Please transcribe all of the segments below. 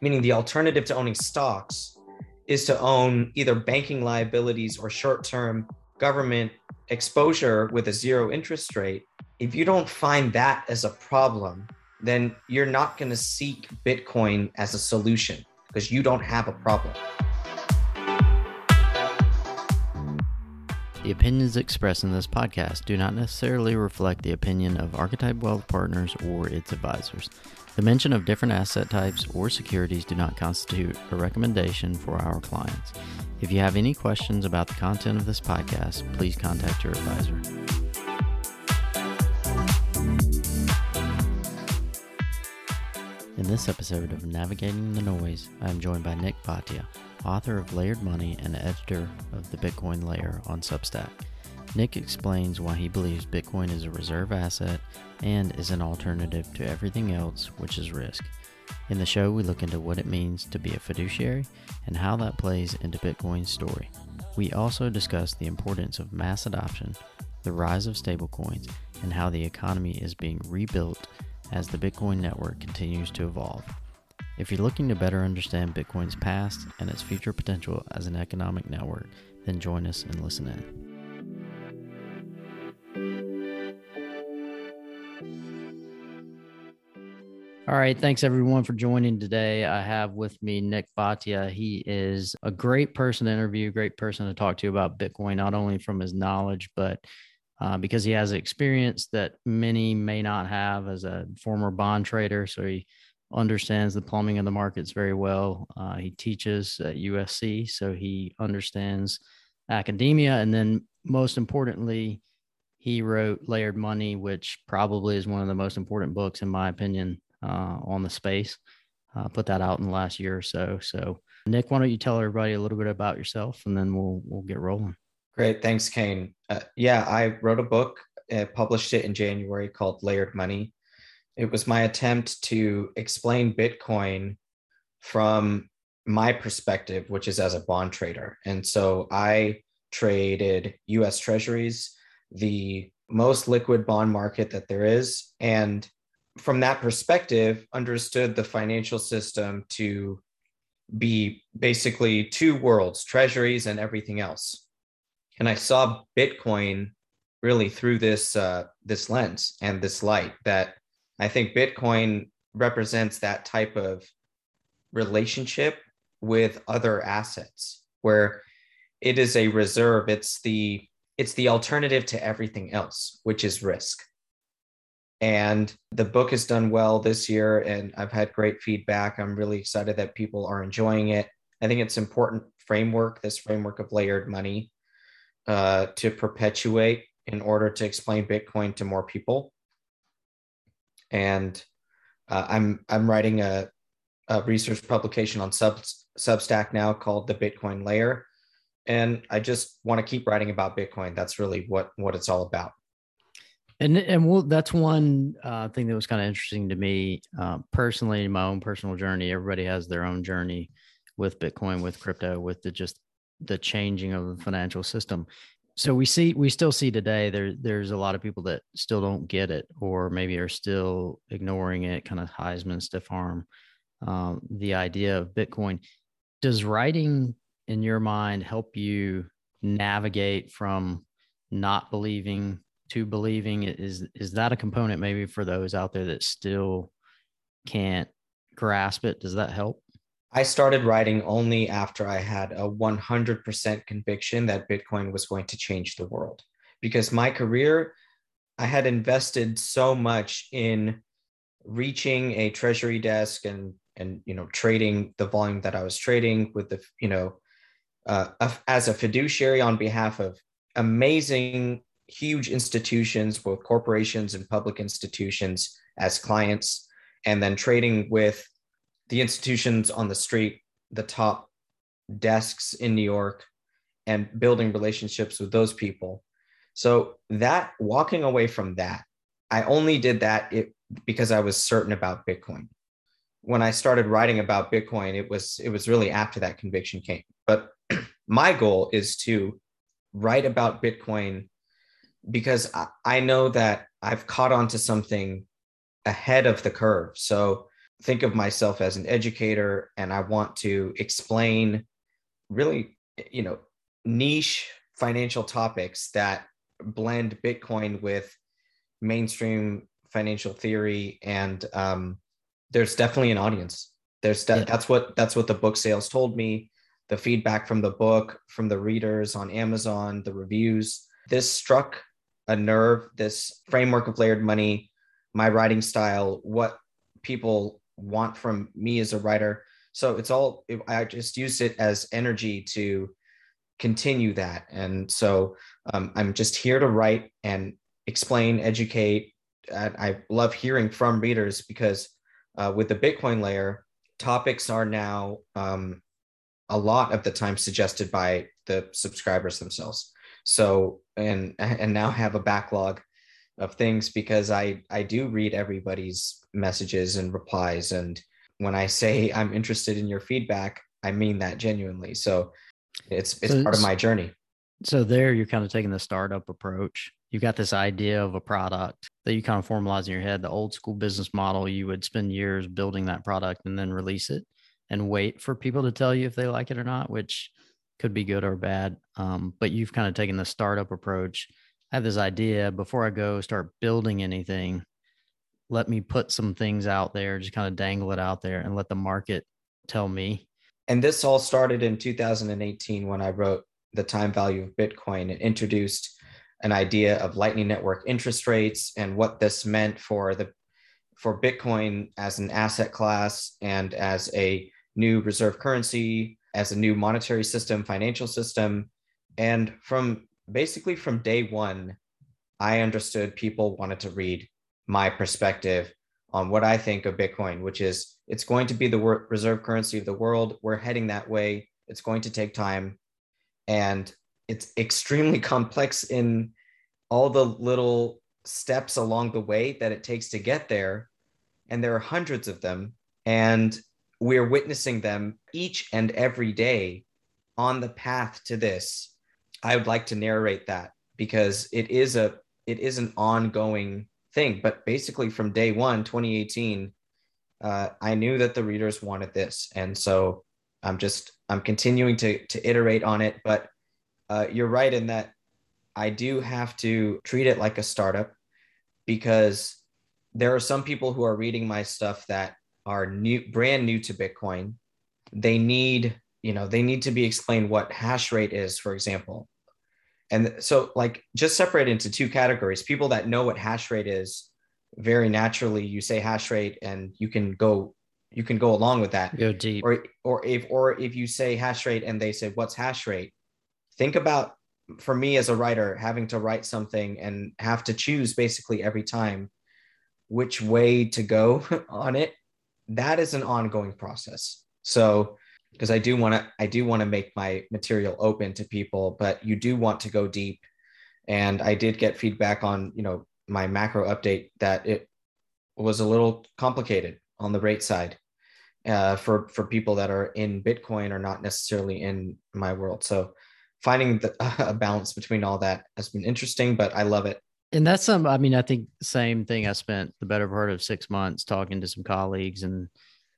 meaning the alternative to owning stocks is to own either banking liabilities or short-term government exposure with a zero interest rate. If you don't find that as a problem, then you're not going to seek Bitcoin as a solution because you don't have a problem. The opinions expressed in this podcast do not necessarily reflect the opinion of Archetype Wealth Partners or its advisors. The mention of different asset types or securities do not constitute a recommendation for our clients. If you have any questions about the content of this podcast, please contact your advisor. In this episode of Navigating the Noise, I am joined by Nik Bhatia, author of Layered Money and editor of the Bitcoin Layer on Substack. Nik explains why he believes Bitcoin is a reserve asset and is an alternative to everything else, which is risk. In the show, we look into what it means to be a fiduciary and how that plays into Bitcoin's story. We also discuss the importance of mass adoption, the rise of stablecoins, and how the economy is being rebuilt as the Bitcoin network continues to evolve. If you're looking to better understand Bitcoin's past and its future potential as an economic network, then join us and listen in. All right. Thanks, everyone, for joining today. I have with me Nik Bhatia. He is a great person to interview, great person to talk to about Bitcoin, not only from his knowledge, but because he has experience that many may not have as a former bond trader. So he understands the plumbing of the markets very well. He teaches at USC, so he understands academia. And then most importantly, he wrote Layered Money, which probably is one of the most important books, in my opinion, on the space. Put that out in the last year or so. So Nik, why don't you tell everybody a little bit about yourself and then we'll get rolling. Great. Thanks, Kane. I wrote a book, published it in January called Layered Money. It was my attempt to explain Bitcoin from my perspective, which is as a bond trader. And so I traded US Treasuries, the most liquid bond market that there is, and from that perspective, understood the financial system to be basically two worlds, treasuries and everything else. And I saw Bitcoin really through this lens and this light, that I think Bitcoin represents that type of relationship with other assets where it is a reserve. It's the alternative to everything else, which is risk. And the book has done well this year, and I've had great feedback. I'm really excited that people are enjoying it. I think it's important framework, this framework of Layered Money, to perpetuate in order to explain Bitcoin to more people. And I'm writing a research publication on Substack now called The Bitcoin Layer, and I just want to keep writing about Bitcoin. That's really what it's all about. And that's one thing that was kind of interesting to me personally, in my own personal journey. Everybody has their own journey with Bitcoin, with crypto, with the changing of the financial system. So we still see today there's a lot of people that still don't get it, or maybe are still ignoring it, kind of Heisman stiff arm, the idea of Bitcoin. Does writing, in your mind, help you navigate from not believing to believing? Is that a component maybe for those out there that still can't grasp it? Does that help? I started writing only after I had a 100% conviction that Bitcoin was going to change the world, because my career, I had invested so much in reaching a treasury desk and trading the volume that I was trading with the, as a fiduciary on behalf of amazing huge institutions, both corporations and public institutions, as clients, and then trading with the institutions on the street, the top desks in New York, and building relationships with those people. So that, walking away from that, I only did that because I was certain about Bitcoin. When I started writing about Bitcoin, it was really after that conviction came. But my goal is to write about Bitcoin because I know that I've caught on to something ahead of the curve. So think of myself as an educator, and I want to explain really, you know, niche financial topics that blend Bitcoin with mainstream financial theory. And there's definitely an audience. That's what the book sales told me. The feedback from the book, from the readers on Amazon, the reviews, this struck a nerve. This framework of layered money, my writing style, what people want from me as a writer. So it's all, I just use it as energy to continue that. And so I'm just here to write and explain, educate. I love hearing from readers because with the Bitcoin layer, topics are now a lot of the time suggested by the subscribers themselves. So, and now have a backlog of things because I do read everybody's messages and replies. And when I say I'm interested in your feedback, I mean that genuinely. So it's part of my journey. So there you're kind of taking the startup approach. You've got this idea of a product that you kind of formalize in your head, the old school business model. You would spend years building that product and then release it and wait for people to tell you if they like it or not, which could be good or bad. But you've kind of taken the startup approach. I have this idea before I go start building anything. Let me put some things out there, just kind of dangle it out there and let the market tell me. And this all started in 2018 when I wrote The Time Value of Bitcoin and introduced an idea of Lightning Network interest rates and what this meant for Bitcoin as an asset class and as a new reserve currency, as a new monetary system, financial system. And from day one, I understood people wanted to read my perspective on what I think of Bitcoin, which is it's going to be the reserve currency of the world. We're heading that way. It's going to take time. And it's extremely complex in all the little steps along the way that it takes to get there. And there are hundreds of them. And we're witnessing them each and every day on the path to this. I would like to narrate that because it is an ongoing thing. But basically from day one, 2018, I knew that the readers wanted this. And so I'm continuing to iterate on it. But you're right in that I do have to treat it like a startup because there are some people who are reading my stuff that are brand new to Bitcoin. They need to be explained what hash rate is, for example. And so just separate into two categories. People that know what hash rate is, very naturally you say hash rate and you can go along with that. Go deep. Or if you say hash rate and they say, what's hash rate? Think about, for me as a writer, having to write something and have to choose basically every time which way to go on it. That is an ongoing process. So, because I do want to make my material open to people, but you do want to go deep. And I did get feedback on, my macro update that it was a little complicated on the rate side for people that are in Bitcoin or not necessarily in my world. So finding a balance between all that has been interesting, but I love it. And that's I think same thing. I spent the better part of 6 months talking to some colleagues and,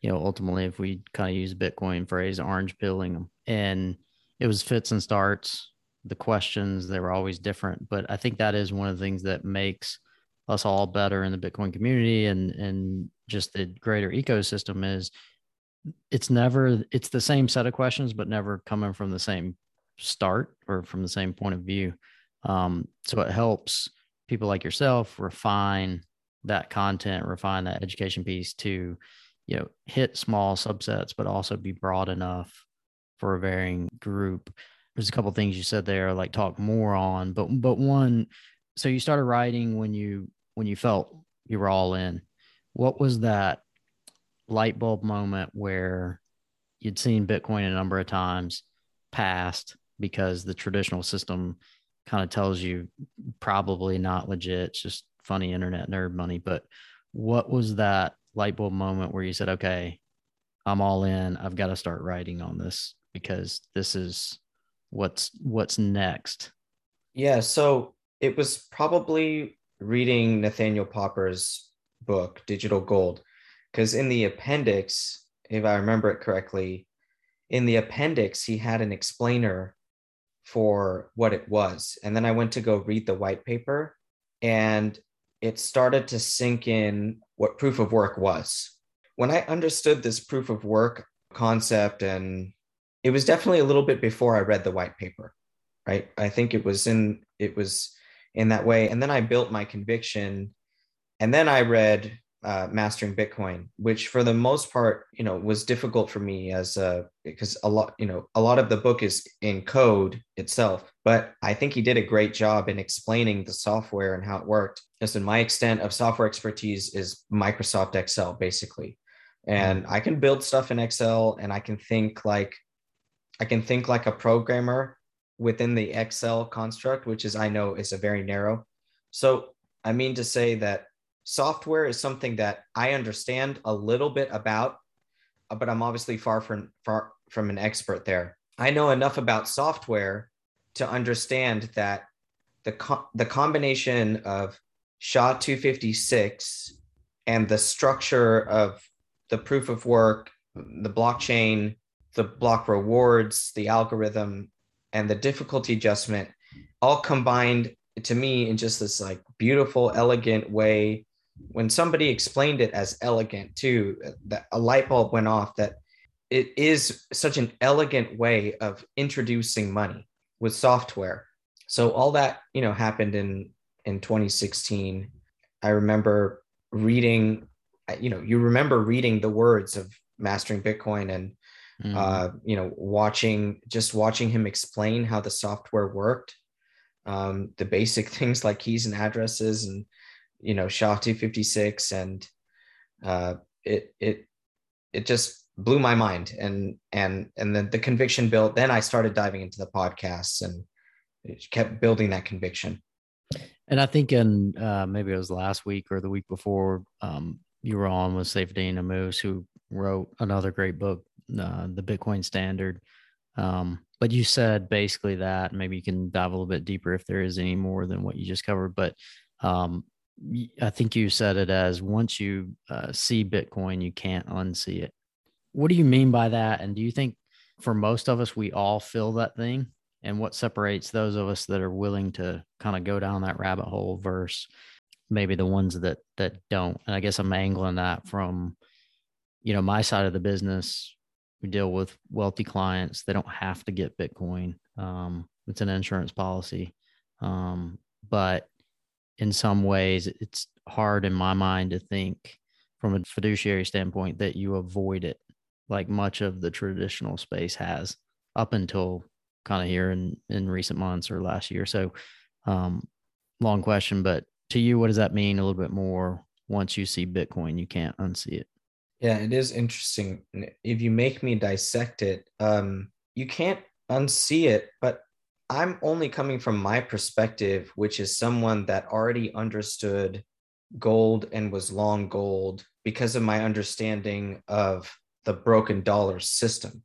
ultimately, if we kind of use Bitcoin phrase, orange pilling them. And it was fits and starts, the questions, they were always different. But I think that is one of the things that makes us all better in the Bitcoin community and just the greater ecosystem is it's the same set of questions, but never coming from the same start or from the same point of view. So it helps people like yourself refine that content, refine that education piece to hit small subsets, but also be broad enough for a varying group. There's a couple of things you said there, like talk more on, but one, so you started writing when you felt you were all in. What was that light bulb moment where you'd seen Bitcoin a number of times past because the traditional system kind of tells you probably not legit, it's just funny internet nerd money. But what was that light bulb moment where you said, okay, I'm all in, I've got to start writing on this because this is what's next? Yeah. So it was probably reading Nathaniel Popper's book, Digital Gold. Because in the appendix, if I remember it correctly, in the appendix, he had an explainer for what it was. And then I went to go read the white paper, and it started to sink in what proof of work was. When I understood this proof of work concept, and it was definitely a little bit before I read the white paper, right? I think it was in that way. And then I built my conviction, and then I read Mastering Bitcoin, which for the most part, you know, was difficult for me because a lot of the book is in code itself, but I think he did a great job in explaining the software and how it worked. Listen, my extent of software expertise is Microsoft Excel, basically. And I can build stuff in Excel, and I can think like a programmer within the Excel construct, which is, I know, is a very narrow. So I mean to say that software is something that I understand a little bit about, but I'm obviously far from an expert there. I know enough about software to understand that the combination of SHA-256 and the structure of the proof of work, the blockchain, the block rewards, the algorithm, and the difficulty adjustment all combined to me in just this like beautiful, elegant way. When somebody explained it as elegant too, that a light bulb went off, that it is such an elegant way of introducing money with software. So all that, you know, happened in 2016. I remember reading, the words of Mastering Bitcoin, and watching him explain how the software worked, the basic things like keys and addresses, and SHA-256, and it just blew my mind, and then the conviction built. Then I started diving into the podcasts, and it kept building that conviction. And I think in maybe it was last week or the week before, you were on with Saifedean Ammous, who wrote another great book, the Bitcoin Standard. But you said basically that, maybe you can dive a little bit deeper if there is any more than what you just covered, but I think you said it as, once you see Bitcoin, you can't unsee it. What do you mean by that? And do you think for most of us, we all feel that thing? And what separates those of us that are willing to kind of go down that rabbit hole versus maybe the ones that don't? And I guess I'm angling that from, my side of the business. We deal with wealthy clients. They don't have to get Bitcoin. It's an insurance policy. But in some ways, it's hard in my mind to think from a fiduciary standpoint that you avoid it, like much of the traditional space has up until kind of here in recent months or last year. So long question, but to you, what does that mean a little bit more? Once you see Bitcoin, you can't unsee it. Yeah, it is interesting. If you make me dissect it, you can't unsee it, but I'm only coming from my perspective, which is someone that already understood gold and was long gold because of my understanding of the broken dollar system.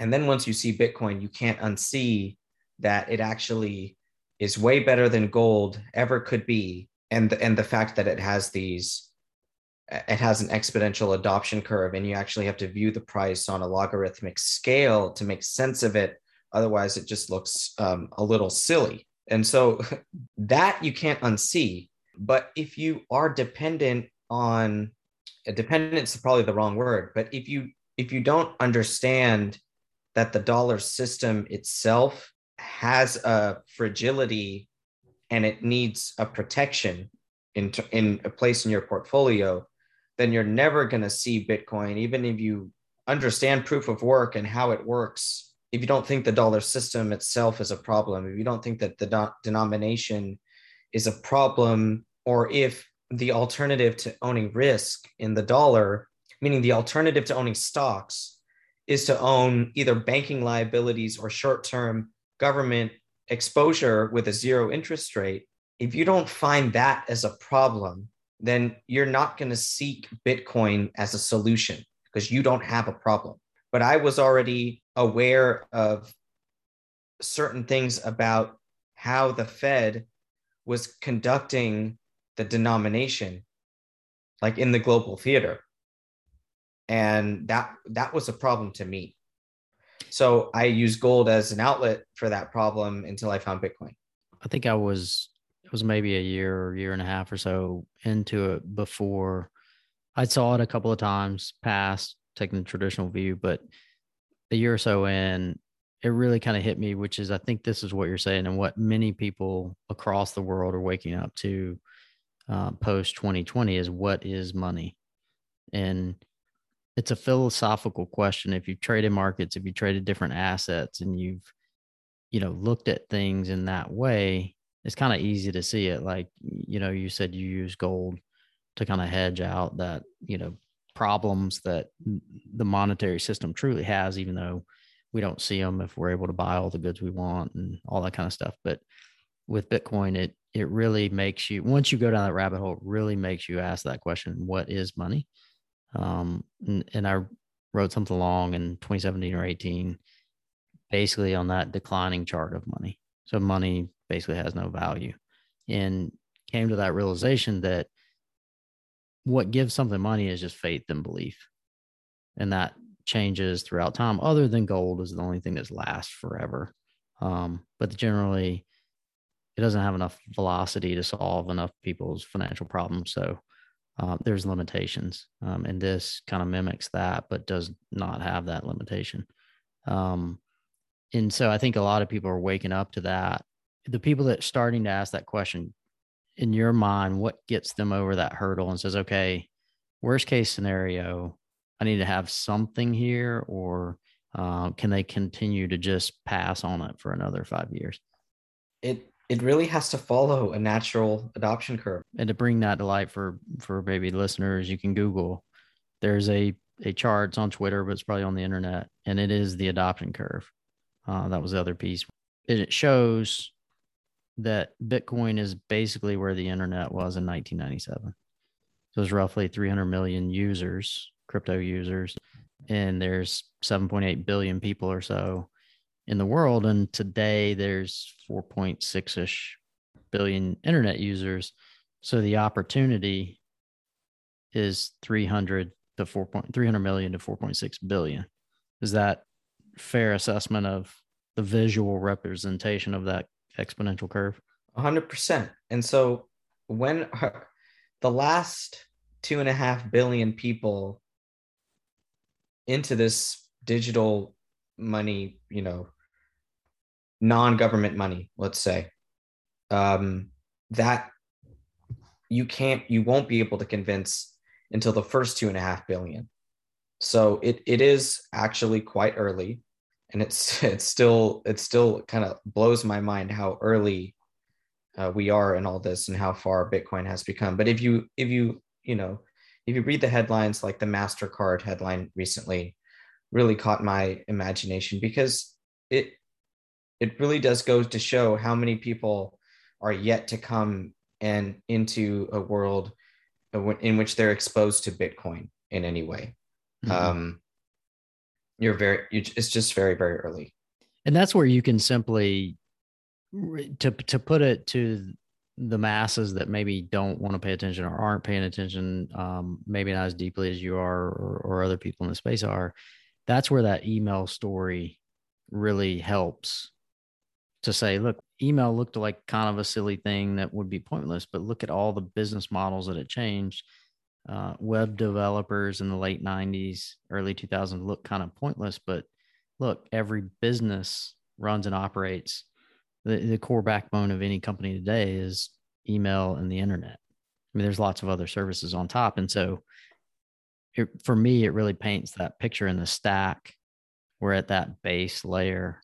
And then once you see Bitcoin, you can't unsee that it actually is way better than gold ever could be. And the fact that it has an exponential adoption curve, and you actually have to view the price on a logarithmic scale to make sense of it. Otherwise, it just looks a little silly. And so that you can't unsee. But if you are dependent on, dependence is probably the wrong word, but if you don't understand that the dollar system itself has a fragility and it needs a protection in a place in your portfolio, then you're never going to see Bitcoin. Even if you understand proof of work and how it works, if you don't think the dollar system itself is a problem, if you don't think that the denomination is a problem, or if the alternative to owning risk in the dollar, meaning the alternative to owning stocks, is to own either banking liabilities or short-term government exposure with a zero interest rate, if you don't find that as a problem, then you're not going to seek Bitcoin as a solution because you don't have a problem. But I was already aware of certain things about how the Fed was conducting the denomination, like in the global theater. And that was a problem to me. So I used gold as an outlet for that problem until I found Bitcoin. I think it was maybe a year or year and a half or so into it before I saw it a couple of times past taking the traditional view, but a year or so in, it really kind of hit me, which is, I think this is what you're saying and what many people across the world are waking up to post 2020 is, what is money? And it's a philosophical question. If you've traded markets, if you traded different assets and you've, looked at things in that way, it's kind of easy to see it. Like, you said you use gold to kind of hedge out that, problems that the monetary system truly has, even though we don't see them if we're able to buy all the goods we want and all that kind of stuff. But with Bitcoin, it really makes you, once you go down that rabbit hole, it really makes you ask that question, what is money? And I wrote something long in 2017 or 18, basically on that declining chart of money. So money basically has no value, and came to that realization that what gives something money is just faith and belief. And that changes throughout time, other than gold is the only thing that lasts forever. But generally it doesn't have enough velocity to solve enough people's financial problems. So there's limitations. And this kind of mimics that, but does not have that limitation. And so I think a lot of people are waking up to that. The people that are starting to ask that question, in your mind, what gets them over that hurdle and says, okay, worst case scenario, I need to have something here, or can they continue to just pass on it for another 5 years? It really has to follow a natural adoption curve. And to bring that to light for maybe listeners, you can Google, there's a chart, it's on Twitter, but it's probably on the internet, and it is the adoption curve. That was the other piece. It shows that Bitcoin is basically where the internet was in 1997. So it's roughly 300 million users, crypto users, and there's 7.8 billion people or so in the world. And today there's 4.6-ish billion internet users. So the opportunity is 300 million to 4.6 billion. Is that fair assessment of the visual representation of that exponential curve? 100%. And so when the last 2.5 billion people into this digital money, non-government money, let's say, that you won't be able to convince until the first 2.5 billion. So it is actually quite early. And it still kind of blows my mind how early we are in all this and how far Bitcoin has become. But if you read the headlines, like the MasterCard headline recently, really caught my imagination, because it really does go to show how many people are yet to come and into a world in which they're exposed to Bitcoin in any way. Mm-hmm. It's just very, very early. And that's where you can simply, to put it to the masses that maybe don't want to pay attention or aren't paying attention, maybe not as deeply as you are or other people in the space are, that's where that email story really helps to say, look, email looked like kind of a silly thing that would be pointless, but look at all the business models that it changed. Web developers in the late 90s, early 2000s look kind of pointless, but look, every business runs and operates. The core backbone of any company today is email and the internet. I mean, there's lots of other services on top. And so for me, it really paints that picture in the stack. We're at that base layer,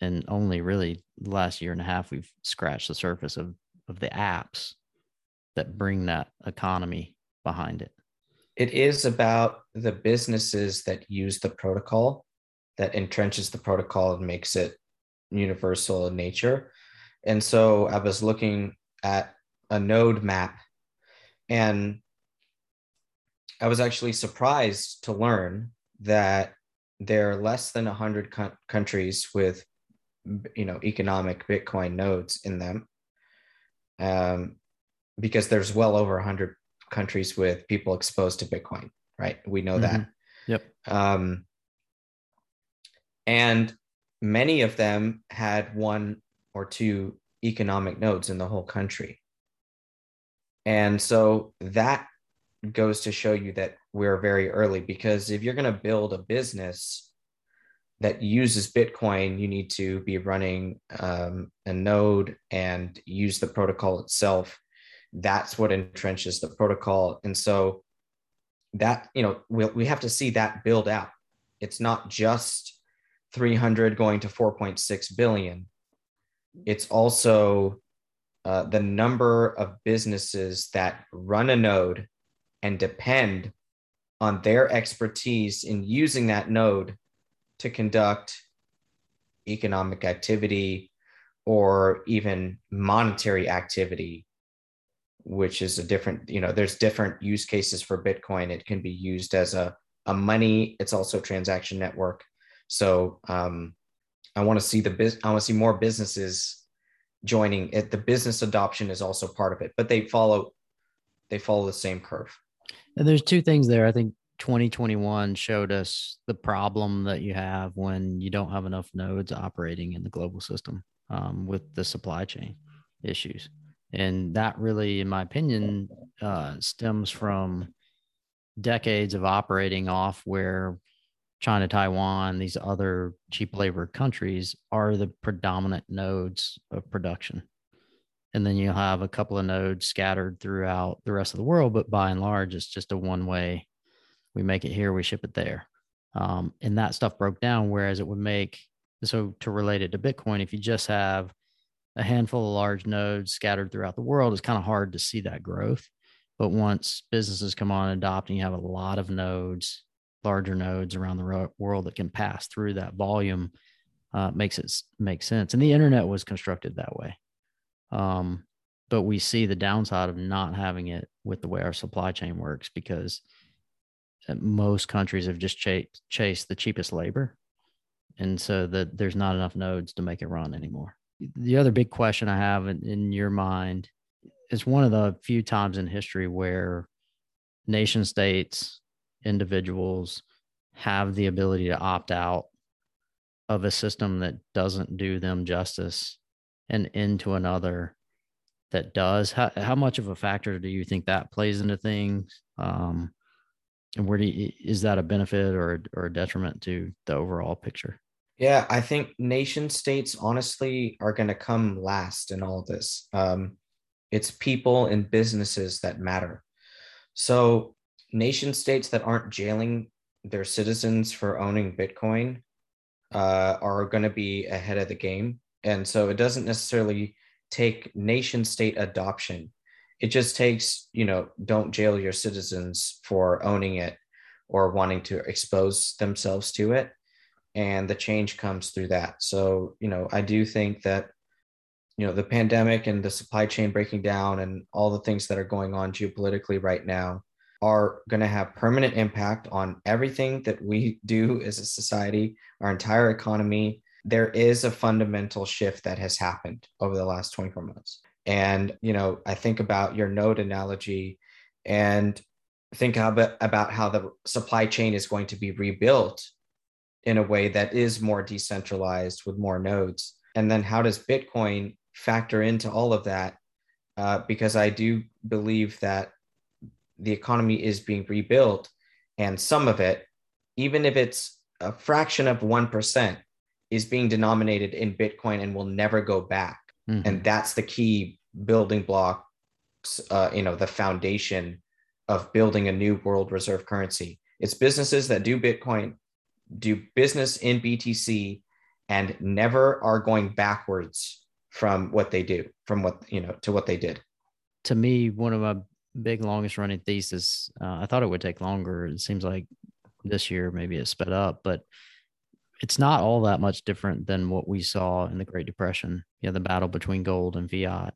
and only really the last year and a half, we've scratched the surface of the apps that bring that economy behind it. It is about the businesses that use the protocol, that entrenches the protocol and makes it universal in nature. And so I was looking at a node map, and I was actually surprised to learn that there are less than 100 countries with, economic Bitcoin nodes in them, because there's well over 100 countries with people exposed to Bitcoin, right? We know mm-hmm. that. Yep. And many of them had one or two economic nodes in the whole country. And so that goes to show you that we're very early, because if you're going to build a business that uses Bitcoin, you need to be running a node and use the protocol itself. That's what entrenches the protocol. And so that, you know, we have to see that build out. It's not just 300 going to 4.6 billion. It's also the number of businesses that run a node and depend on their expertise in using that node to conduct economic activity or even monetary activity, which is a different, you know, there's different use cases for Bitcoin. It can be used as a money. It's also a transaction network. So I want to see I want to see more businesses joining it. The business adoption is also part of it, but they follow the same curve. And there's two things there. I think 2021 showed us the problem that you have when you don't have enough nodes operating in the global system with the supply chain issues. And that really, in my opinion, stems from decades of operating off where China, Taiwan, these other cheap labor countries are the predominant nodes of production. And then you'll have a couple of nodes scattered throughout the rest of the world. But by and large, it's just a one way. We make it here, we ship it there. And that stuff broke down, whereas it would make, so to relate it to Bitcoin, if you just have a handful of large nodes scattered throughout the world, it's kind of hard to see that growth. But once businesses come on and adopt, and you have a lot of nodes, larger nodes around the world that can pass through that volume, makes it make sense. And the internet was constructed that way. But we see the downside of not having it with the way our supply chain works, because most countries have just chased the cheapest labor. And so that there's not enough nodes to make it run anymore. The other big question I have in your mind is one of the few times in history where nation states, individuals have the ability to opt out of a system that doesn't do them justice and into another that does. How much of a factor do you think that plays into things? And where is that a benefit or a detriment to the overall picture? Yeah, I think nation states, honestly, are going to come last in all of this. It's people and businesses that matter. So nation states that aren't jailing their citizens for owning Bitcoin are going to be ahead of the game. And so it doesn't necessarily take nation state adoption. It just takes, you know, don't jail your citizens for owning it or wanting to expose themselves to it. And the change comes through that. So, you know, I do think that, you know, the pandemic and the supply chain breaking down and all the things that are going on geopolitically right now are going to have permanent impact on everything that we do as a society, our entire economy. There is a fundamental shift that has happened over the last 24 months. And, you know, I think about your node analogy and think about how the supply chain is going to be rebuilt in a way that is more decentralized with more nodes. And then how does Bitcoin factor into all of that? Because I do believe that the economy is being rebuilt, and some of it, even if it's a fraction of 1%, is being denominated in Bitcoin and will never go back. Mm-hmm. And that's the key building block, you know, the foundation of building a new world reserve currency. It's businesses that do Bitcoin, do business in BTC, and never are going backwards from what they do, from what, you know, to what they did. To me, one of my big longest running thesis, I thought it would take longer. It seems like this year, maybe it sped up, but it's not all that much different than what we saw in the Great Depression, you know, the battle between gold and fiat.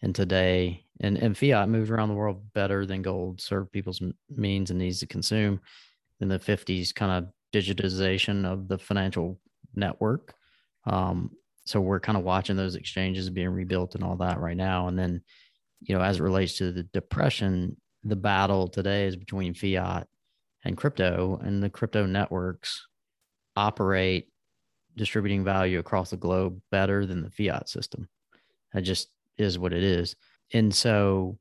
And today, and fiat moved around the world better than gold, served people's means and needs to consume. In the 50s, kind of digitization of the financial network. So we're kind of watching those exchanges being rebuilt and all that right now. And then, you know, as it relates to the Depression, the battle today is between fiat and crypto and the crypto networks operate distributing value across the globe better than the fiat system. That just is what it is. And so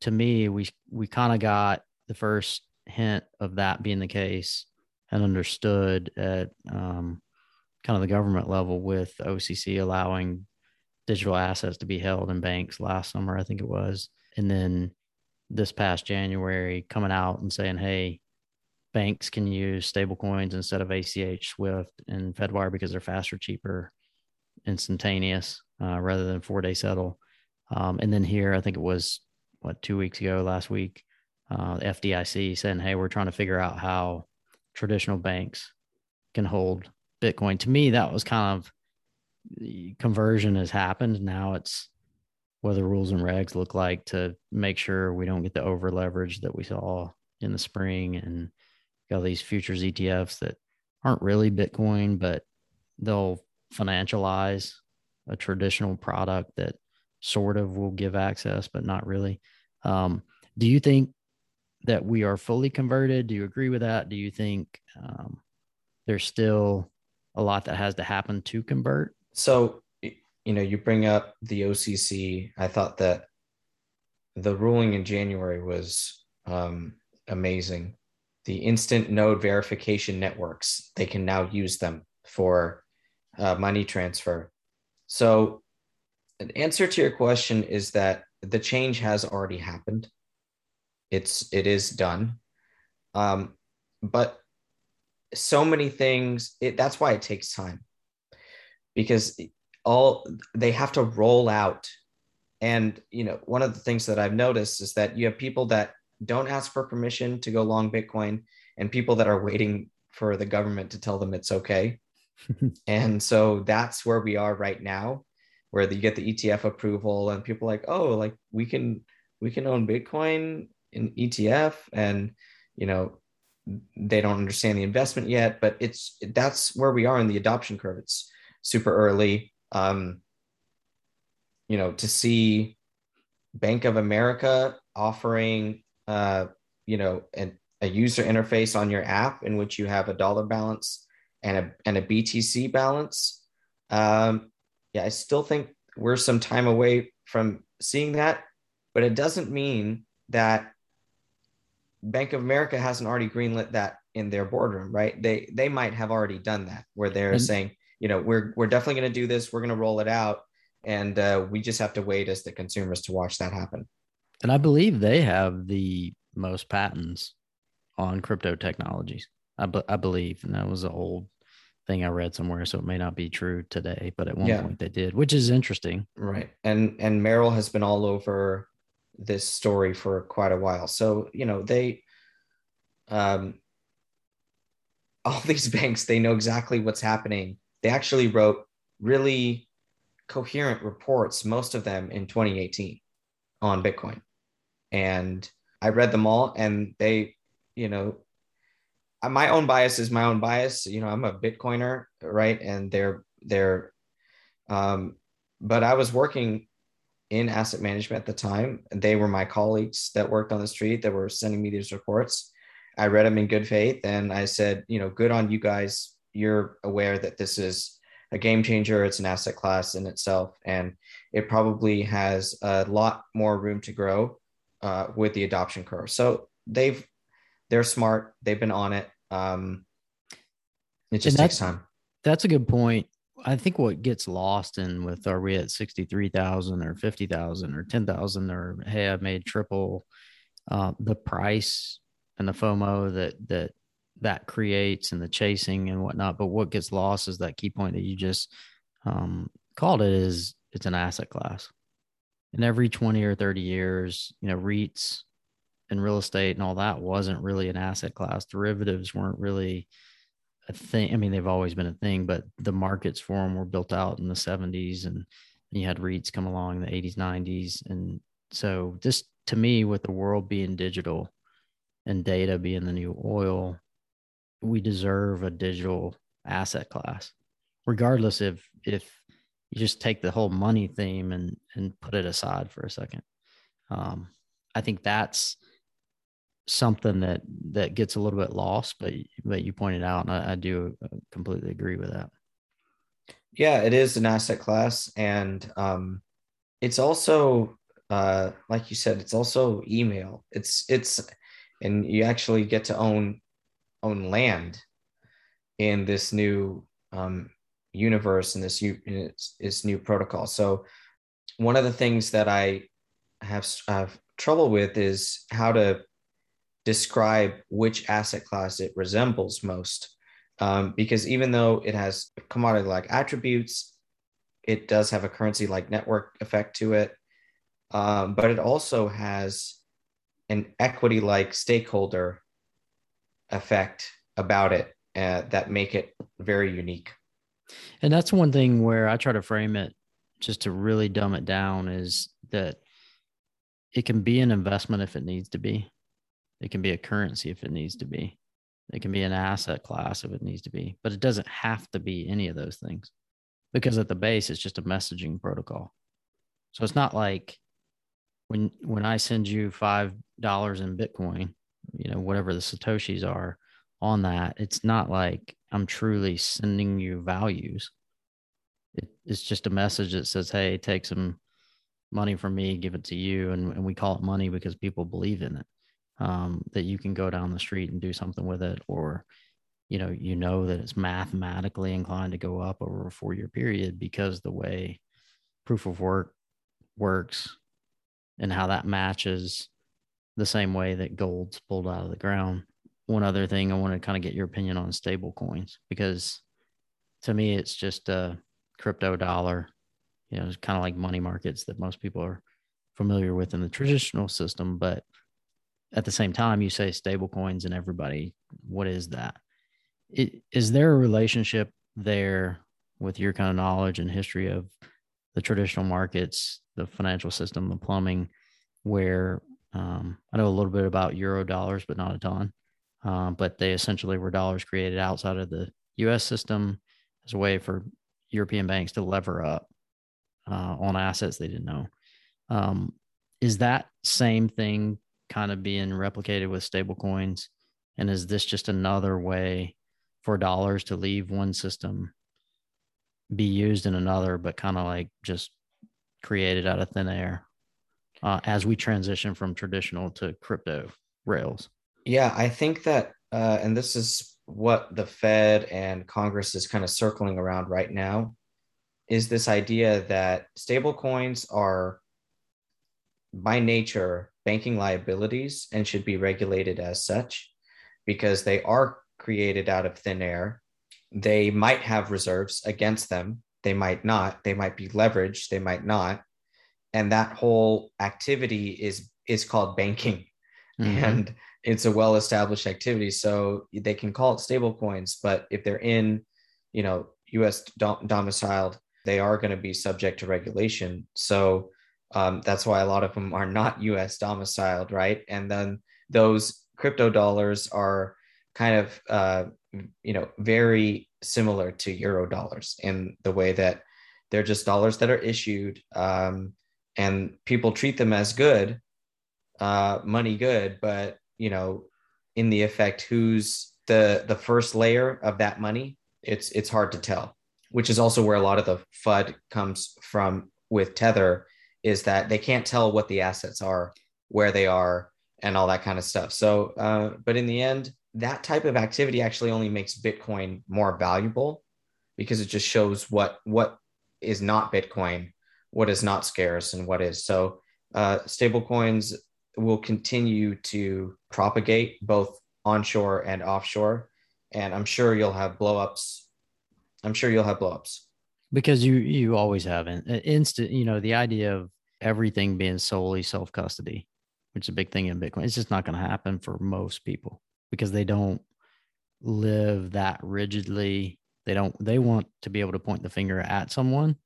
to me, we kind of got the first hint of that being the case and understood at kind of the government level with OCC allowing digital assets to be held in banks last summer, I think it was. And then this past January coming out and saying, hey, banks can use stablecoins instead of ACH, Swift, and Fedwire because they're faster, cheaper, instantaneous, rather than 4-day settle. And then here, I think it was, 2 weeks ago, last week, the FDIC saying, hey, we're trying to figure out how traditional banks can hold Bitcoin. To me, that was kind of the conversion has happened. Now it's what the rules and regs look like to make sure we don't get the over leverage that we saw in the spring, and got these futures ETFs that aren't really Bitcoin, but they'll financialize a traditional product that sort of will give access, but not really. Do you think that we are fully converted? Do you agree with that? Do you think there's still a lot that has to happen to convert? So, you know, you bring up the OCC. I thought that the ruling in January was amazing. The instant node verification networks, they can now use them for money transfer. So an answer to your question is that the change has already happened. It is done. But so many things, that's why it takes time, because they have to roll out. And, you know, one of the things that I've noticed is that you have people that don't ask for permission to go long Bitcoin and people that are waiting for the government to tell them it's okay. And so that's where we are right now, where you get the ETF approval and people are like, oh, like we can own Bitcoin in ETF. And, you know, they don't understand the investment yet, but that's where we are in the adoption curve. It's super early. You know, to see Bank of America offering, you know, a user interface on your app in which you have a dollar balance and a BTC balance. Yeah, I still think we're some time away from seeing that, but it doesn't mean that Bank of America hasn't already greenlit that in their boardroom, right? They might have already done that, where they're saying, you know, we're definitely going to do this, we're going to roll it out, and we just have to wait as the consumers to watch that happen. And I believe they have the most patents on crypto technologies. I believe, and that was an old thing I read somewhere, so it may not be true today, but at one point they did, which is interesting, right? And Merrill has been all over this story for quite a while. So, you know, they, all these banks, they know exactly what's happening. They actually wrote really coherent reports, most of them in 2018, on Bitcoin. And I read them all, and they, you know, my own bias is my own bias. You know, I'm a Bitcoiner, right? And but I was working in asset management at the time. They were my colleagues that worked on the street that were sending me these reports. I read them in good faith, and I said, you know, good on you guys. You're aware that this is a game changer. It's an asset class in itself, and it probably has a lot more room to grow with the adoption curve. So they're smart. They've been on it. It just takes time. That's a good point. I think what gets lost in with, are we at 63,000 or 50,000 or 10,000, or hey, I made triple, the price and the FOMO that creates and the chasing and whatnot. But what gets lost is that key point that you just called it, is it's an asset class. And every 20 or 30 years, you know, REITs and real estate and all that wasn't really an asset class. Derivatives weren't really a thing. I mean, they've always been a thing, but the markets for them were built out in the 70s, and you had REITs come along in the 80s, 90s. And so this, to me, with the world being digital and data being the new oil, we deserve a digital asset class, regardless if you just take the whole money theme and put it aside for a second. I think that's something that gets a little bit lost, but you pointed out, and I do completely agree with that. Yeah, it is an asset class, and it's also like you said, it's also email. It's and you actually get to own land in this new universe and this new protocol. So one of the things that I have trouble with is how to describe which asset class it resembles most, because even though it has commodity-like attributes, it does have a currency-like network effect to it, but it also has an equity-like stakeholder effect about it that make it very unique. And that's one thing where I try to frame it, just to really dumb it down, is that it can be an investment if it needs to be. It can be a currency if it needs to be. It can be an asset class if it needs to be, but it doesn't have to be any of those things, because at the base, it's just a messaging protocol. So it's not like when I send you $5 in Bitcoin, you know, whatever the Satoshis are on that, it's not like I'm truly sending you values. It's just a message that says, hey, take some money from me, give it to you. And we call it money because people believe in it. That you can go down the street and do something with it, or you know that it's mathematically inclined to go up over a 4-year period because the way proof of work works and how that matches the same way that gold's pulled out of the ground. One other thing I want to kind of get your opinion on stable coins, because to me it's just a crypto dollar. You know, it's kind of like money markets that most people are familiar with in the traditional system, but at the same time, you say stable coins and everybody, what is that? Is there a relationship there with your kind of knowledge and history of the traditional markets, the financial system, the plumbing, where I know a little bit about euro dollars, but not a ton, but they essentially were dollars created outside of the U.S. system as a way for European banks to lever up on assets they didn't own. Is that same thing kind of being replicated with stable coins? And is this just another way for dollars to leave one system, be used in another, but kind of like just created out of thin air as we transition from traditional to crypto rails? Yeah, I think that, and this is what the Fed and Congress is kind of circling around right now, is this idea that stable coins are by nature banking liabilities and should be regulated as such, because they are created out of thin air. They might have reserves against them. They might not. They might be leveraged. They might not. And that whole activity is called banking. Mm-hmm. And it's a well-established activity. So they can call it stable coins, but if they're in, US domiciled, they are going to be subject to regulation. So that's why a lot of them are not US domiciled, right? And then those crypto dollars are kind of, very similar to euro dollars in the way that they're just dollars that are issued, and people treat them as good, money good, but, in the effect, who's the first layer of that money? It's hard to tell, which is also where a lot of the FUD comes from with Tether, is that they can't tell what the assets are, where they are, and all that kind of stuff. So, but in the end, that type of activity actually only makes Bitcoin more valuable, because it just shows what is not Bitcoin, what is not scarce, and what is. So stablecoins will continue to propagate both onshore and offshore. And I'm sure you'll have blow-ups. Because you always have an instant, the idea of everything being solely self-custody, which is a big thing in Bitcoin. It's just not going to happen for most people, because they don't live that rigidly. They want to be able to point the finger at someone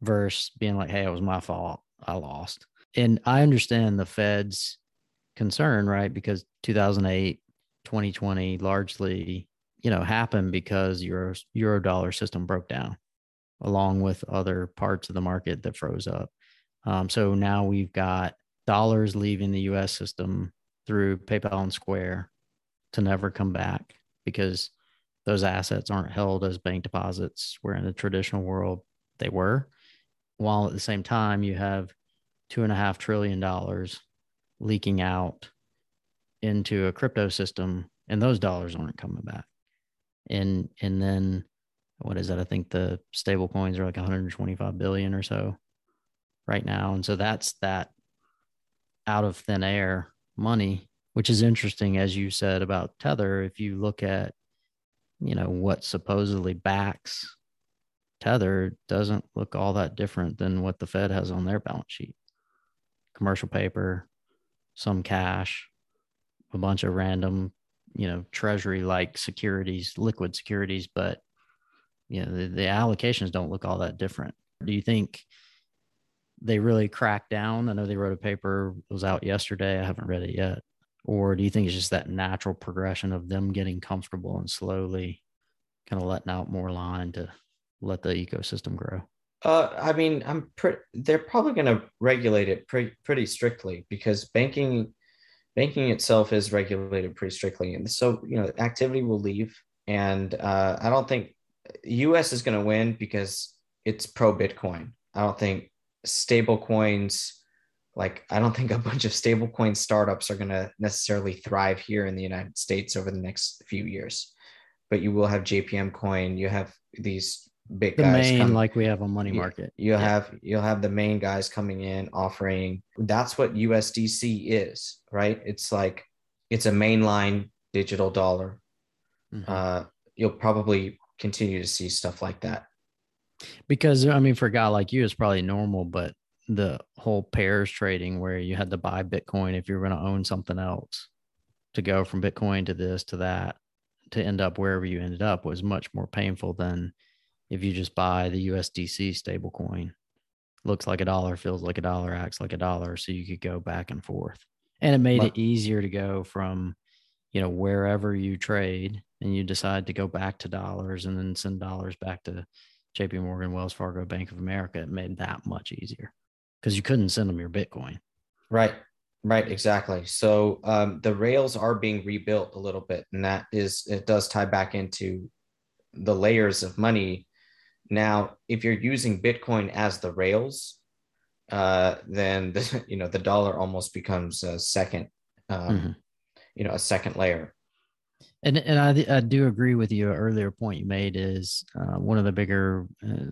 versus being like, hey, it was my fault, I lost. And I understand the Fed's concern, right? Because 2008, 2020 largely, happened because your Eurodollar system broke down, along with other parts of the market that froze up. So now we've got dollars leaving the US system through PayPal and Square to never come back, because those assets aren't held as bank deposits, where in the traditional world they were. While at the same time, you have $2.5 trillion leaking out into a crypto system, and those dollars aren't coming back. And then what is that? I think the stable coins are like 125 billion or so right now. And so that's that out of thin air money, which is interesting, as you said about Tether. If you look at, you know, what supposedly backs Tether, doesn't look all that different than what the Fed has on their balance sheet. Commercial paper, some cash, a bunch of random, you know, treasury-like securities, liquid securities, but, you know, the allocations don't look all that different. Do you think they really cracked down? I know they wrote a paper, it was out yesterday. I haven't read it yet. Or do you think it's just that natural progression of them getting comfortable and slowly kind of letting out more line to let the ecosystem grow? I mean, they're probably going to regulate it pretty strictly, because banking itself is regulated pretty strictly. And so, you know, activity will leave. And I don't think US is going to win because it's pro Bitcoin. I don't think stable coins, like, I don't think a bunch of stable coin startups are going to necessarily thrive here in the United States over the next few years. But you will have JPM Coin. You have these big guys main coming, like we have a money market. You'll have the main guys coming in offering. That's what USDC is, right? It's like, it's a mainline digital dollar. Mm-hmm. You'll probably continue to see stuff like that. Because, I mean, for a guy like you, it's probably normal, but the whole pairs trading, where you had to buy Bitcoin if you were going to own something else to go from Bitcoin to this, to that, to end up wherever you ended up, was much more painful than if you just buy the USDC stablecoin. Looks like a dollar, feels like a dollar, acts like a dollar. So you could go back and forth. And it made it easier to go from, you know, wherever you trade and you decide to go back to dollars and then send dollars back to JP Morgan, Wells Fargo, Bank of America. It made that much easier because you couldn't send them your Bitcoin. Right. Exactly. So the rails are being rebuilt a little bit, and that is, it does tie back into the layers of money. Now, if you're using Bitcoin as the rails, then the dollar almost becomes a second, mm-hmm. you know, a second layer. And I do agree with you. An earlier point you made is one of the bigger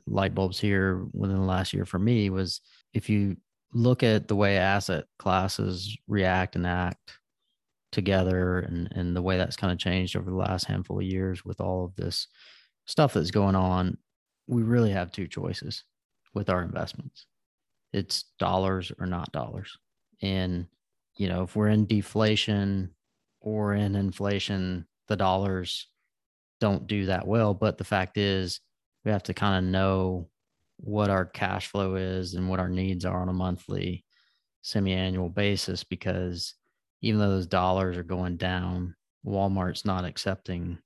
light bulbs here within the last year for me was, if you look at the way asset classes react and act together, and the way that's kind of changed over the last handful of years with all of this stuff that's going on, we really have two choices with our investments. It's dollars or not dollars. And, you know, if we're in deflation or in inflation, the dollars don't do that well. But the fact is, we have to kind of know what our cash flow is and what our needs are on a monthly, semi-annual basis, because even though those dollars are going down, Walmart's not accepting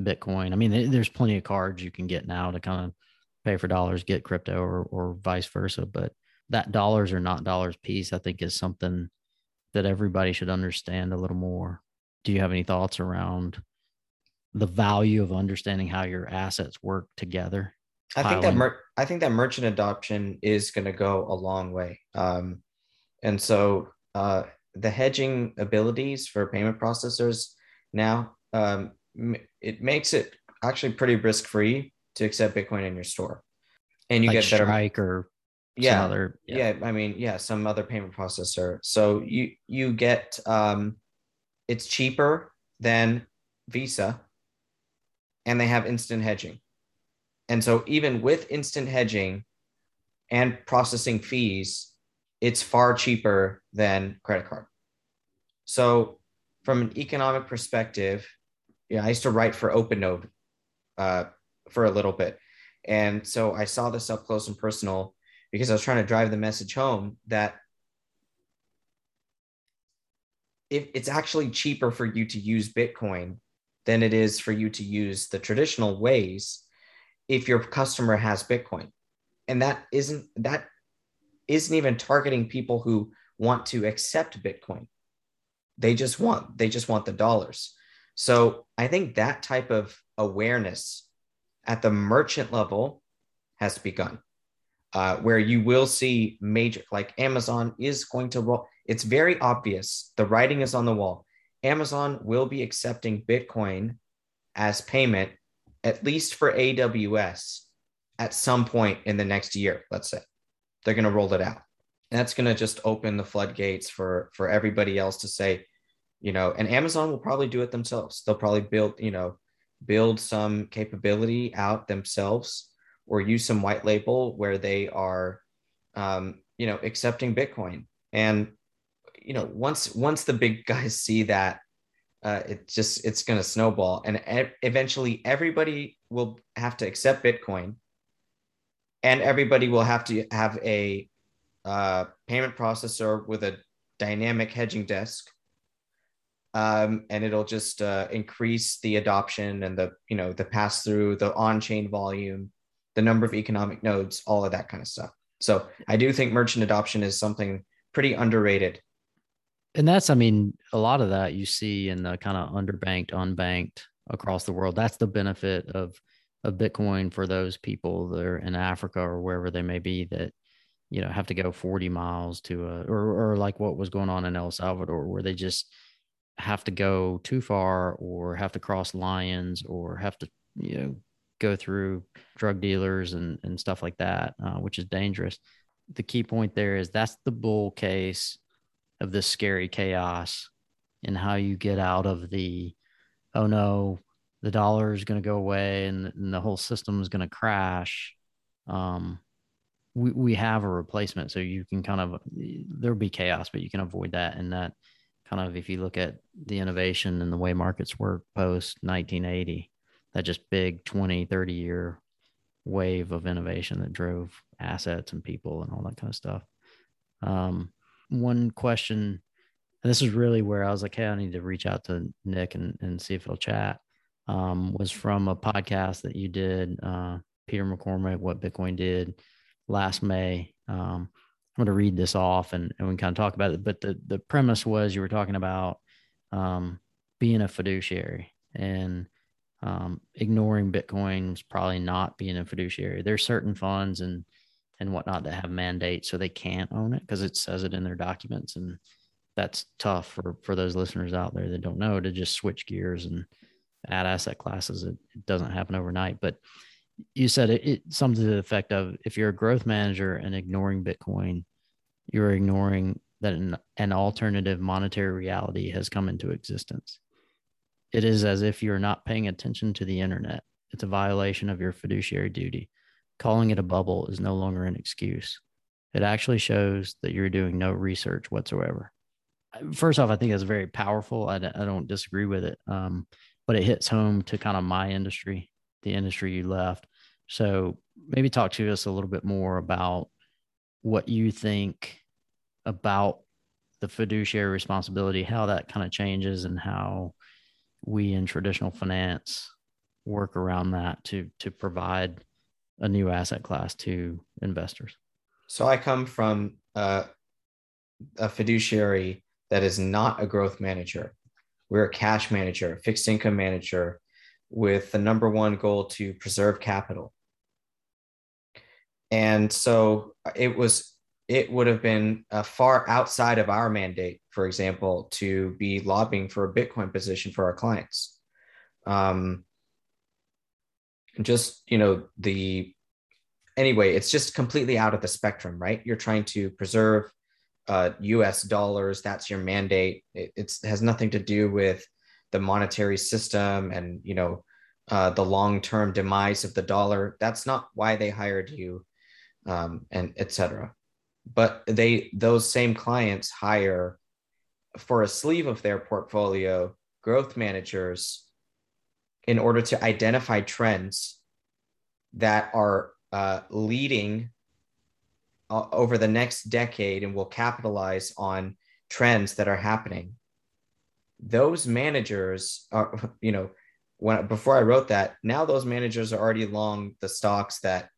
Bitcoin. I mean, there's plenty of cards you can get now to kind of pay for dollars, get crypto, or vice versa. But that dollars or not dollars piece, I think, is something that everybody should understand a little more. Do you have any thoughts around the value of understanding how your assets work together? I think that merchant adoption is going to go a long way. And so the hedging abilities for payment processors now, it makes it actually pretty risk-free to accept Bitcoin in your store, and you like get better Strike or some other payment processor. So you get it's cheaper than Visa, and they have instant hedging. And so even with instant hedging and processing fees, it's far cheaper than credit card. So from an economic perspective, yeah, I used to write for OpenNode for a little bit. And so I saw this up close and personal, because I was trying to drive the message home that if it's actually cheaper for you to use Bitcoin than it is for you to use the traditional ways if your customer has Bitcoin. And that isn't even targeting people who want to accept Bitcoin. They just want the dollars. So I think that type of awareness at the merchant level has begun, where you will see major, like Amazon is going to roll. It's very obvious. The writing is on the wall. Amazon will be accepting Bitcoin as payment, at least for AWS, at some point in the next year, let's say. They're going to roll it out. And that's going to just open the floodgates for everybody else to say, you know, and Amazon will probably do it themselves. They'll probably build some capability out themselves or use some white label where they are, accepting Bitcoin. And, you know, once the big guys see that, it's going to snowball, and eventually everybody will have to accept Bitcoin, and everybody will have to have a payment processor with a dynamic hedging desk. And it'll just increase the adoption and the pass through, the on-chain volume, the number of economic nodes, all of that kind of stuff. So I do think merchant adoption is something pretty underrated. And that's, I mean, a lot of that you see in the kind of underbanked, unbanked across the world. That's the benefit of Bitcoin for those people that are in Africa or wherever they may be that, you know, have to go 40 miles to or like what was going on in El Salvador, where they just have to go too far or have to cross lions or have to, you know, go through drug dealers and stuff like that, which is dangerous. The key point there is that's the bull case of this scary chaos, and how you get out of the, oh no, the dollar is going to go away and the whole system is going to crash. We have a replacement, so you can kind of, there'll be chaos, but you can avoid that. And that kind of, if you look at the innovation and the way markets work post 1980, that just big 20, 30 year wave of innovation that drove assets and people and all that kind of stuff. One question, and this is really where I was like, hey, I need to reach out to Nik and see if he'll chat, was from a podcast that you did, Peter McCormick, What Bitcoin Did, last May. I'm going to read this off and we can kind of talk about it. But the premise was you were talking about being a fiduciary and ignoring Bitcoin is probably not being a fiduciary. There's certain funds and whatnot that have mandates, so they can't own it because it says it in their documents. And that's tough for those listeners out there that don't know to just switch gears and add asset classes. It doesn't happen overnight. But you said it something to the effect of, if you're a growth manager and ignoring Bitcoin, you're ignoring that an alternative monetary reality has come into existence. It is as if you're not paying attention to the internet. It's a violation of your fiduciary duty. Calling it a bubble is no longer an excuse. It actually shows that you're doing no research whatsoever. First off, I think that's very powerful. I don't disagree with it, but it hits home to kind of my industry, the industry you left. So maybe talk to us a little bit more about what you think about the fiduciary responsibility, how that kind of changes, and how we in traditional finance work around that to provide a new asset class to investors. So I come from a fiduciary that is not a growth manager. We're a cash manager, a fixed income manager, with the number one goal to preserve capital. And so it would have been far outside of our mandate, for example, to be lobbying for a Bitcoin position for our clients. It's just completely out of the spectrum, right? You're trying to preserve US dollars. That's your mandate. It has nothing to do with the monetary system and, you know, the long-term demise of the dollar. That's not why they hired you, and et cetera. But those same clients hire for a sleeve of their portfolio growth managers in order to identify trends that are leading over the next decade and will capitalize on trends that are happening. Those managers are, you know, before I wrote that, now those managers are already long the stocks that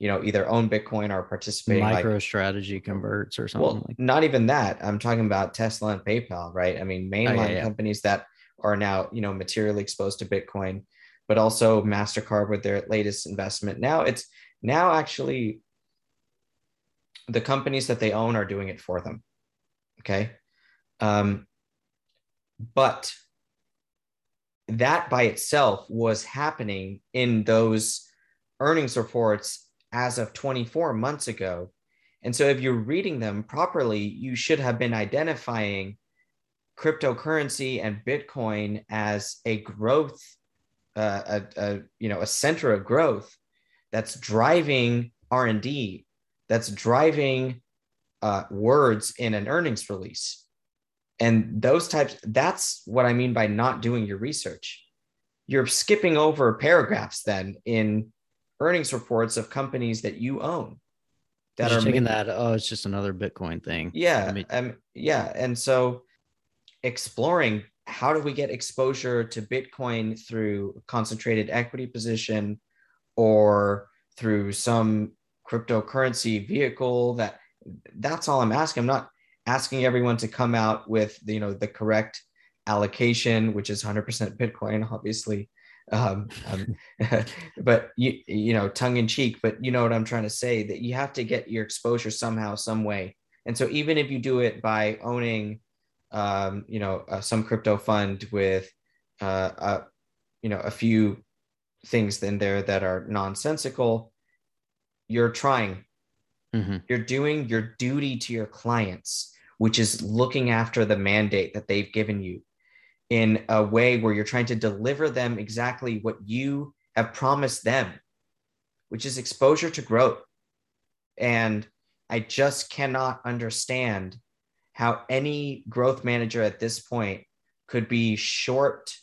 either own Bitcoin or participate. MicroStrategy converts or something. Well, not even that. I'm talking about Tesla and PayPal, right? I mean, mainline companies that are now, materially exposed to Bitcoin, but also MasterCard with their latest investment. Now actually the companies that they own are doing it for them. Okay. But that by itself was happening in those earnings reports as of 24 months ago. And so if you're reading them properly, you should have been identifying cryptocurrency and Bitcoin as a growth, a center of growth that's driving R&D, that's driving words in an earnings release. And those types, that's what I mean by not doing your research. You're skipping over paragraphs then in earnings reports of companies that you own. That are taking that, oh, it's just another Bitcoin thing. Yeah. And so exploring, how do we get exposure to Bitcoin through concentrated equity position or through some cryptocurrency vehicle? That's all I'm asking. I'm not asking everyone to come out with the correct allocation, which is 100% Bitcoin, obviously. But you tongue in cheek, but you know what I'm trying to say, that you have to get your exposure somehow, some way. And so even if you do it by owning, some crypto fund with, a few things in there that are nonsensical, you're trying, you're doing your duty to your clients, which is looking after the mandate that they've given you in a way where you're trying to deliver them exactly what you have promised them, which is exposure to growth. And I just cannot understand how any growth manager at this point could be short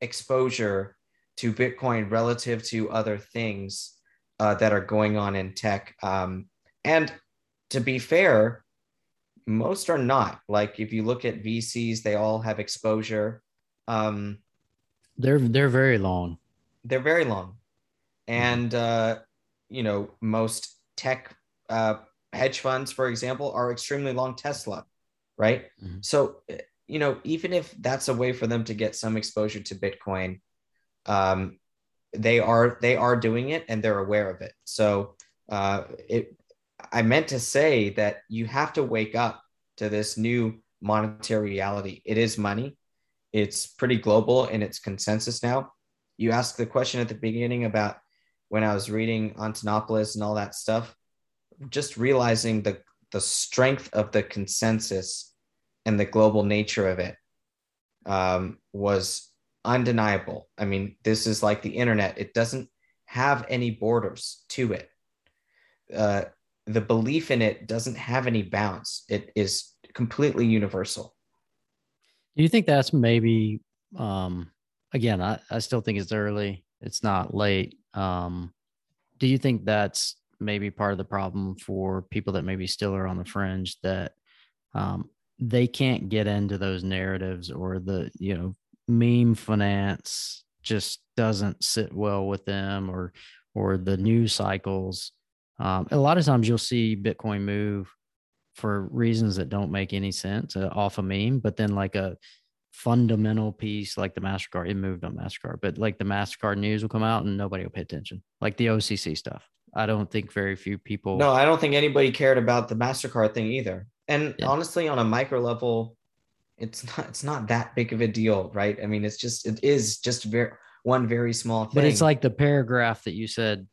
exposure to Bitcoin relative to other things that are going on in tech. And to be fair, most are not. Like if you look at VCs, they all have exposure. They're very long. They're very long. And, most tech hedge funds, for example, are extremely long Tesla, right? So, even if that's a way for them to get some exposure to Bitcoin, they are doing it and they're aware of it. So I meant to say that you have to wake up to this new monetary reality. It is money. It's pretty global in its consensus now. You asked the question at the beginning about when I was reading Antonopoulos and all that stuff, just realizing the strength of the consensus and the global nature of it was undeniable. I mean, this is like the internet. It doesn't have any borders to it. The belief in it doesn't have any bounds. It is completely universal. Do you think that's maybe, again, I still think it's early. It's not late. Do you think that's maybe part of the problem for people that maybe still are on the fringe, that they can't get into those narratives, or the, meme finance just doesn't sit well with them, or the news cycles. A lot of times you'll see Bitcoin move for reasons that don't make any sense off a meme, but then like a fundamental piece like the MasterCard, it moved on MasterCard, but like the MasterCard news will come out and nobody will pay attention. Like the OCC stuff. I don't think very few people. No, I don't think anybody cared about the MasterCard thing either. And honestly, on a micro level, it's not that big of a deal, right? I mean, it is just one very small thing. But it's like the paragraph that you said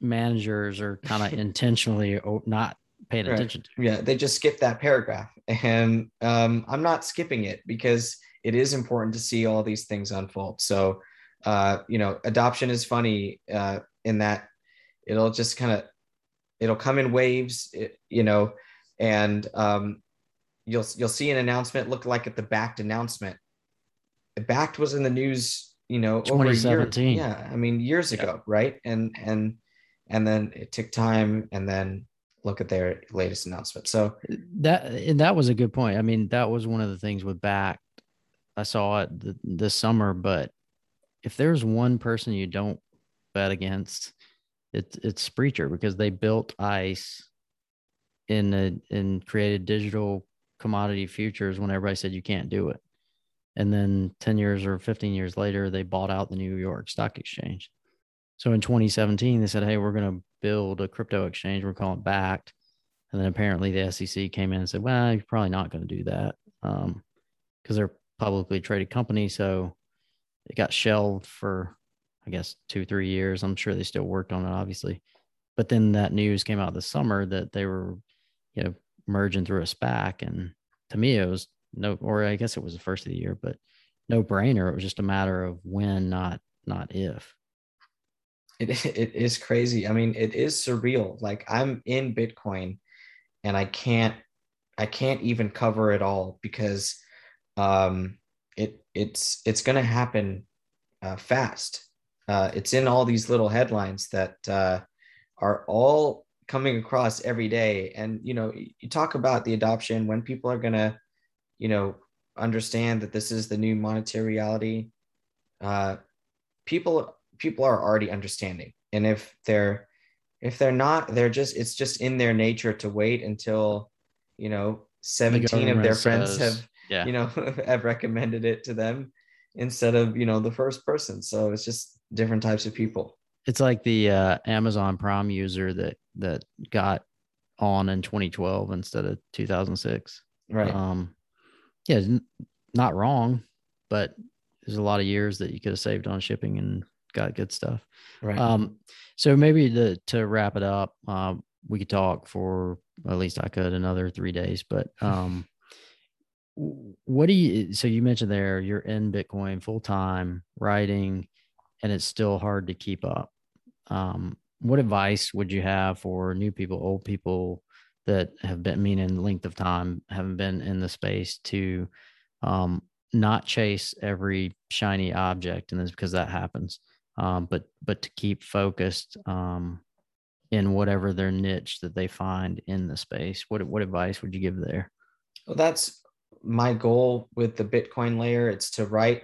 managers are kind of intentionally not paying attention to. Yeah, they just skip that paragraph. And I'm not skipping it because it is important to see all these things unfold. So, adoption is funny in that it'll just kind of, it'll come in waves, and you'll see an announcement look like at the Bakkt announcement. The Bakkt was in the news, over a year. Yeah, I mean years ago, right? And then it took time, and then look at their latest announcement. So that was a good point. I mean, that was one of the things with Bakkt. I saw it this summer, but if there's one person you don't bet against, It's Spreacher, because they built ICE and created digital commodity futures when everybody said you can't do it. And then 10 years or 15 years later, they bought out the New York Stock Exchange. So in 2017, they said, hey, we're going to build a crypto exchange. We're calling it Bakkt. And then apparently the SEC came in and said, well, you're probably not going to do that because they're publicly traded company. So it got shelved for, I guess, 2-3 years. I'm sure they still worked on it, obviously. But then that news came out this summer that they were, you know, merging through a SPAC. And to me, it was no, or I guess it was the first of the year, but no brainer. It was just a matter of when, not if. It is crazy. I mean, it is surreal. Like, I'm in Bitcoin and I can't even cover it all because it's going to happen fast. It's in all these little headlines that are all coming across every day. And, you know, you talk about the adoption, when people are going to, you know, understand that this is the new monetary reality. People are already understanding. And if they're not, it's just in their nature to wait until, you know, 17 of their friends have, you know, have recommended it to them instead of, you know, the first person. So it's just different types of people. It's like the Amazon Prime user that got on in 2012 instead of 2006. Right. Yeah, not wrong, but there's a lot of years that you could have saved on shipping and got good stuff. Right. So maybe to wrap it up, we could talk for, at least I could, another 3 days, but so you mentioned there, you're in Bitcoin full-time writing, and it's still hard to keep up. What advice would you have for new people, old people that have been, meaning length of time, haven't been in the space, to not chase every shiny object? And it's because that happens. But to keep focused in whatever their niche that they find in the space. What advice would you give there? Well, that's my goal with the Bitcoin Layer. It's to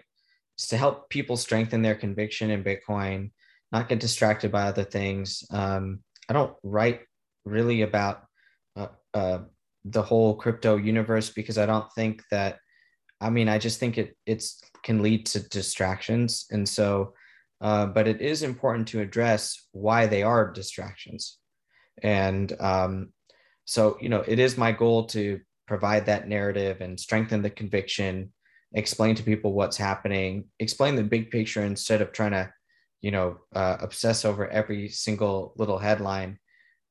help people strengthen their conviction in Bitcoin, not get distracted by other things. I don't write really about the whole crypto universe because I don't think that, I mean, I just think it can lead to distractions. And so, but it is important to address why they are distractions. And so, you know, it is my goal to provide that narrative and strengthen the conviction, explain to people what's happening, explain the big picture instead of trying to, you know, obsess over every single little headline.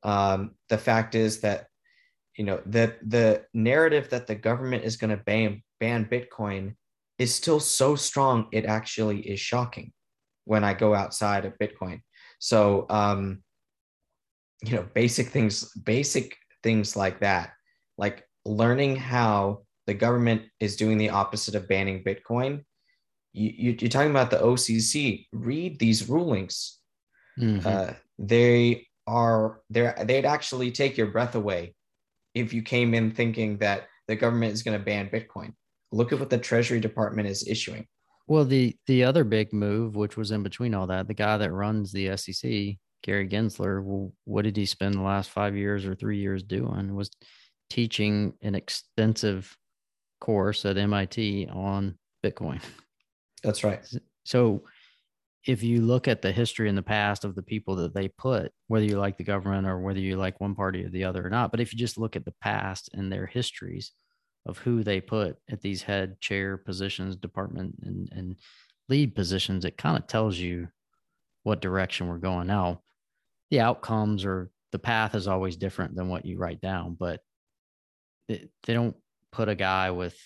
The fact is that, you know, the narrative that the government is going to ban Bitcoin is still so strong. It actually is shocking when I go outside of Bitcoin. So, you know, basic things like that, like learning how the government is doing the opposite of banning Bitcoin. You're talking about the OCC. Read these rulings. Mm-hmm. They'd actually take your breath away if you came in thinking that the government is going to ban Bitcoin. Look at what the Treasury Department is issuing. Well, the other big move, which was in between all that, the guy that runs the SEC, Gary Gensler, well, what did he spend the last 5 years or 3 years doing? Was teaching an extensive course at MIT on Bitcoin. That's right. So if you look at the history in the past of the people that they put, whether you like the government or whether you like one party or the other or not, but if you just look at the past and their histories of who they put at these head chair positions, department and lead positions, it kind of tells you what direction we're going. Now, the outcomes or the path is always different than what you write down, but they don't put a guy with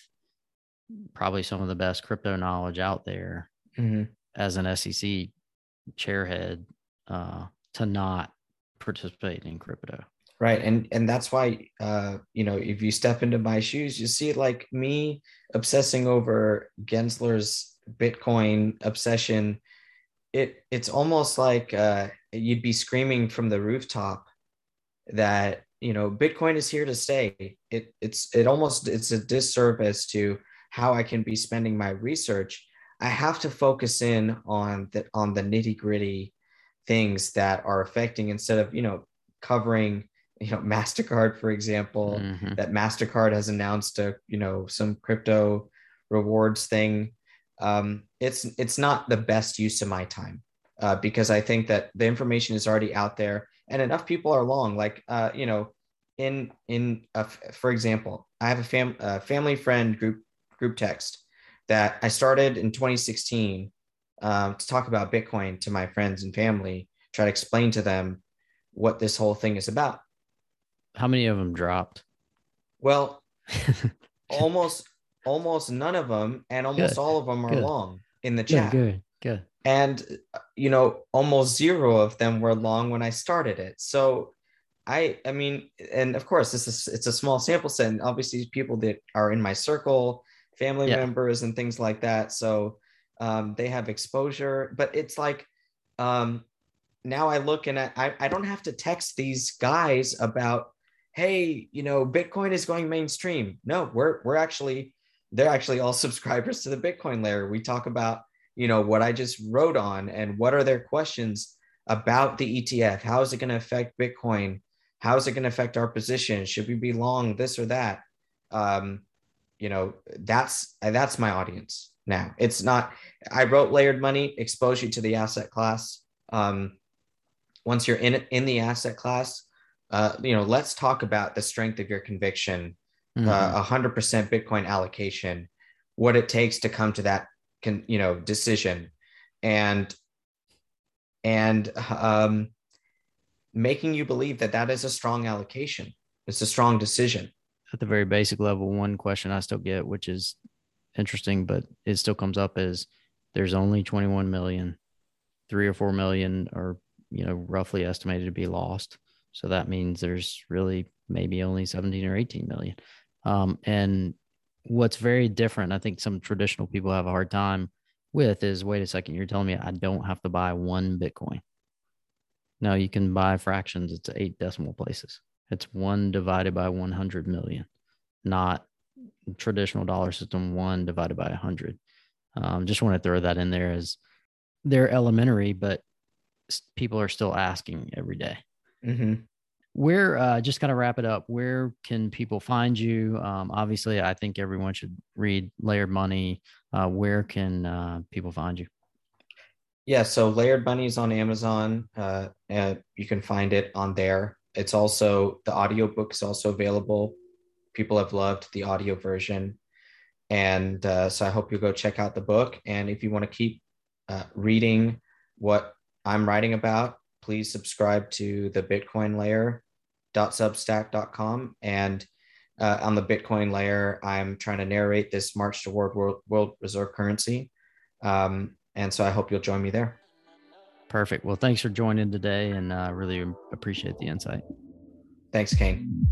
probably some of the best crypto knowledge out there. Mm-hmm. As an SEC chairhead to not participate in crypto. Right. And that's why, you know, if you step into my shoes, you see like me obsessing over Gensler's Bitcoin obsession. It's almost like you'd be screaming from the rooftop that, you know, Bitcoin is here to stay. It's a disservice to how I can be spending my research. I have to focus in on the nitty gritty things that are affecting, instead of, you know, covering, you know, MasterCard, for example, mm-hmm. that MasterCard has announced a, you know, some crypto rewards thing. It's not the best use of my time, because I think that the information is already out there and enough people are long, like, you know, for example, I have a family friend group text that I started in 2016 to talk about Bitcoin to my friends and family, try to explain to them what this whole thing is about. How many of them dropped? Well, almost none of them, and almost all of them are long in the chat. Good. And, you know, almost zero of them were long when I started it. So I mean, and of course, it's a small sample set, and obviously people that are in my circle, family members and things like that. So they have exposure, but it's like, now I look and I don't have to text these guys about, hey, you know, Bitcoin is going mainstream. No, they're actually all subscribers to the Bitcoin Layer. We talk about, you know, what I just wrote on and what are their questions about the ETF. How is it going to affect Bitcoin? How is it going to affect our position? Should we be long this or that? You know, that's my audience now. It's not, I wrote Layered Money, expose you to the asset class. Once you're in the asset class, you know, let's talk about the strength of your conviction, 100% Bitcoin allocation, what it takes to come to that, you know, decision, and making you believe that that is a strong allocation. It's a strong decision. At the very basic level, one question I still get, which is interesting, but it still comes up, is there's only 21 million. 3 or 4 million are, you know, roughly estimated to be lost. So that means there's really maybe only 17 or 18 million. And what's very different, I think some traditional people have a hard time with, is, wait a second, you're telling me I don't have to buy one Bitcoin. No, you can buy fractions. It's 8 decimal places. It's 1 divided by 100 million, not traditional dollar system, 1 divided by 100. Just want to throw that in there as, they're elementary, but people are still asking every day. Mm-hmm. Where, just kind of wrap it up, where can people find you? Obviously, I think everyone should read Layered Money. Where can people find you? Yeah, so Layered Money is on Amazon. You can find it on there. It's also, the audiobook is also available. People have loved the audio version. And so I hope you go check out the book. And if you want to keep reading what I'm writing about, please subscribe to the bitcoinlayer.substack.com. And on the Bitcoin Layer, I'm trying to narrate this march toward world reserve currency. And so I hope you'll join me there. Perfect. Well, thanks for joining today, and I really appreciate the insight. Thanks, Kane.